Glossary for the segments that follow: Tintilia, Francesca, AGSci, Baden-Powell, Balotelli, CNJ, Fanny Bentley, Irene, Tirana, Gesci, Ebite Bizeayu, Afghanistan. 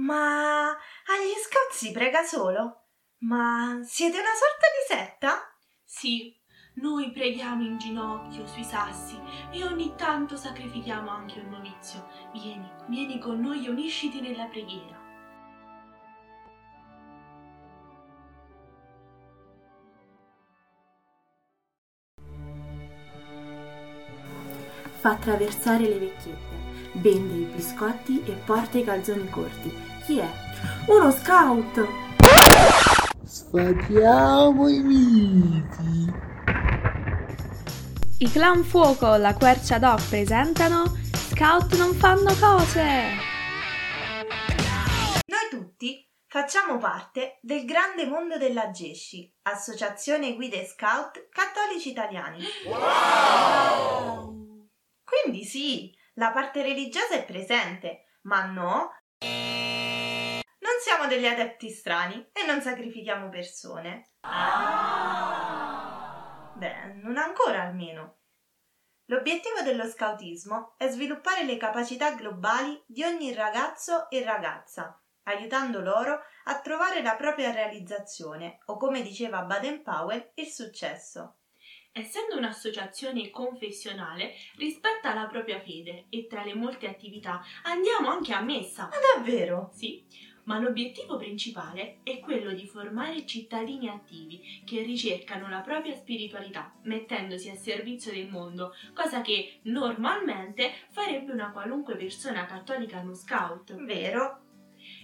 Ma agli scazzi prega solo? Ma siete una sorta di setta? Sì, noi preghiamo in ginocchio sui sassi e ogni tanto sacrifichiamo anche un novizio. Vieni, vieni con noi e unisciti nella preghiera. Fa attraversare le vecchiette, bende i biscotti e porta i calzoni corti. Chi è? Uno scout! Sfatiamo i miti! I Clan Fuoco, la Quercia Doc presentano Scout non fanno cose! Noi tutti facciamo parte del grande mondo della Gesci, associazione guide scout cattolici italiani. Wow! Quindi sì, la parte religiosa è presente, ma no, non siamo degli adepti strani e non sacrifichiamo persone. Ah. Beh, non ancora almeno. L'obiettivo dello scautismo è sviluppare le capacità globali di ogni ragazzo e ragazza, aiutando loro a trovare la propria realizzazione o, come diceva Baden-Powell, il successo. Essendo un'associazione confessionale, rispetta la propria fede e tra le molte attività andiamo anche a messa. Ma davvero? Sì, ma l'obiettivo principale è quello di formare cittadini attivi che ricercano la propria spiritualità mettendosi a servizio del mondo, cosa che normalmente farebbe una qualunque persona cattolica non scout. Vero?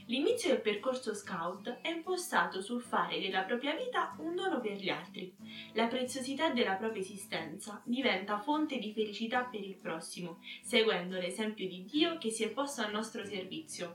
L'inizio del percorso scout è impostato sul fare della propria vita un dono per gli altri. La preziosità della propria esistenza diventa fonte di felicità per il prossimo, seguendo l'esempio di Dio che si è posto al nostro servizio.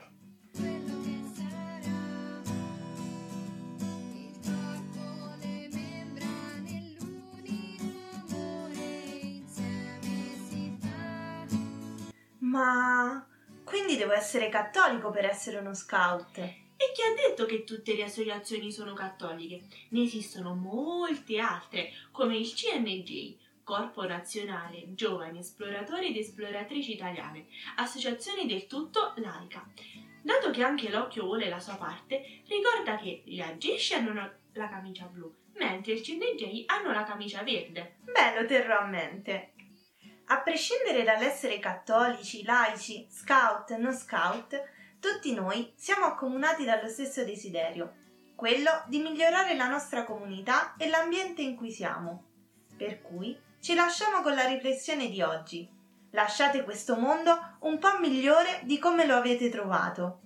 Ma... quindi devo essere cattolico per essere uno scout? E chi ha detto che tutte le associazioni sono cattoliche? Ne esistono molte altre, come il CNJ, Corpo Nazionale Giovani Esploratori ed Esploratrici Italiane, associazione del tutto laica. Dato che anche l'occhio vuole la sua parte, ricorda che gli AGSci hanno la camicia blu, mentre il CNJ hanno la camicia verde. Beh, lo terrò a mente. A prescindere dall'essere cattolici, laici, scout, non scout, tutti noi siamo accomunati dallo stesso desiderio, quello di migliorare la nostra comunità e l'ambiente in cui siamo. Per cui ci lasciamo con la riflessione di oggi. Lasciate questo mondo un po' migliore di come lo avete trovato.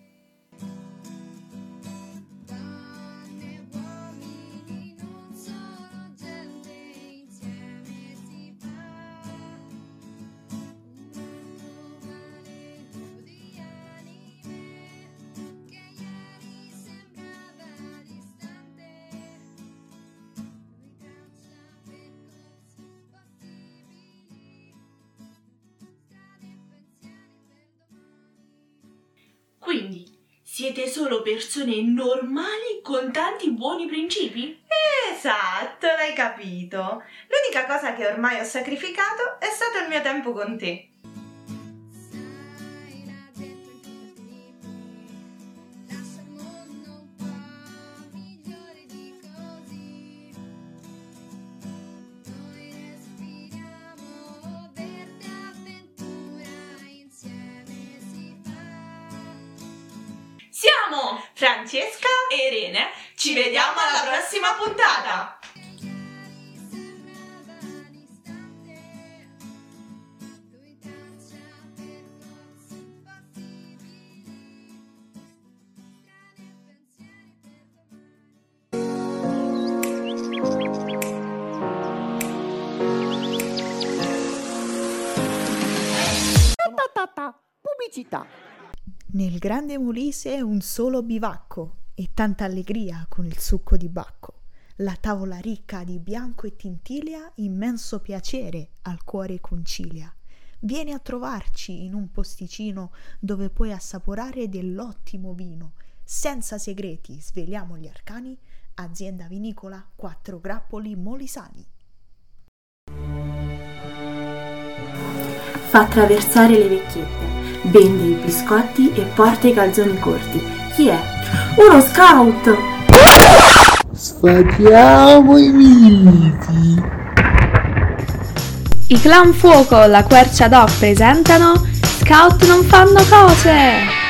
Quindi, siete solo persone normali con tanti buoni principi? Esatto, l'hai capito. L'unica cosa che ormai ho sacrificato è stato il mio tempo con te. Siamo Francesca e Irene, ci vediamo alla prossima puntata! Pubblicità. Nel grande Molise un solo bivacco e tanta allegria con il succo di bacco. La tavola ricca di bianco e tintilia immenso piacere al cuore concilia. Vieni a trovarci in un posticino dove puoi assaporare dell'ottimo vino. Senza segreti sveliamo gli arcani. Azienda vinicola 4 Grappoli Molisani. Fa attraversare le vecchiette. Bende i biscotti e porta i calzoni corti. Chi è? Uno scout! Sfatiamo i miti! I Clan Fuoco, la Quercia Doc presentano Scout non fanno cose!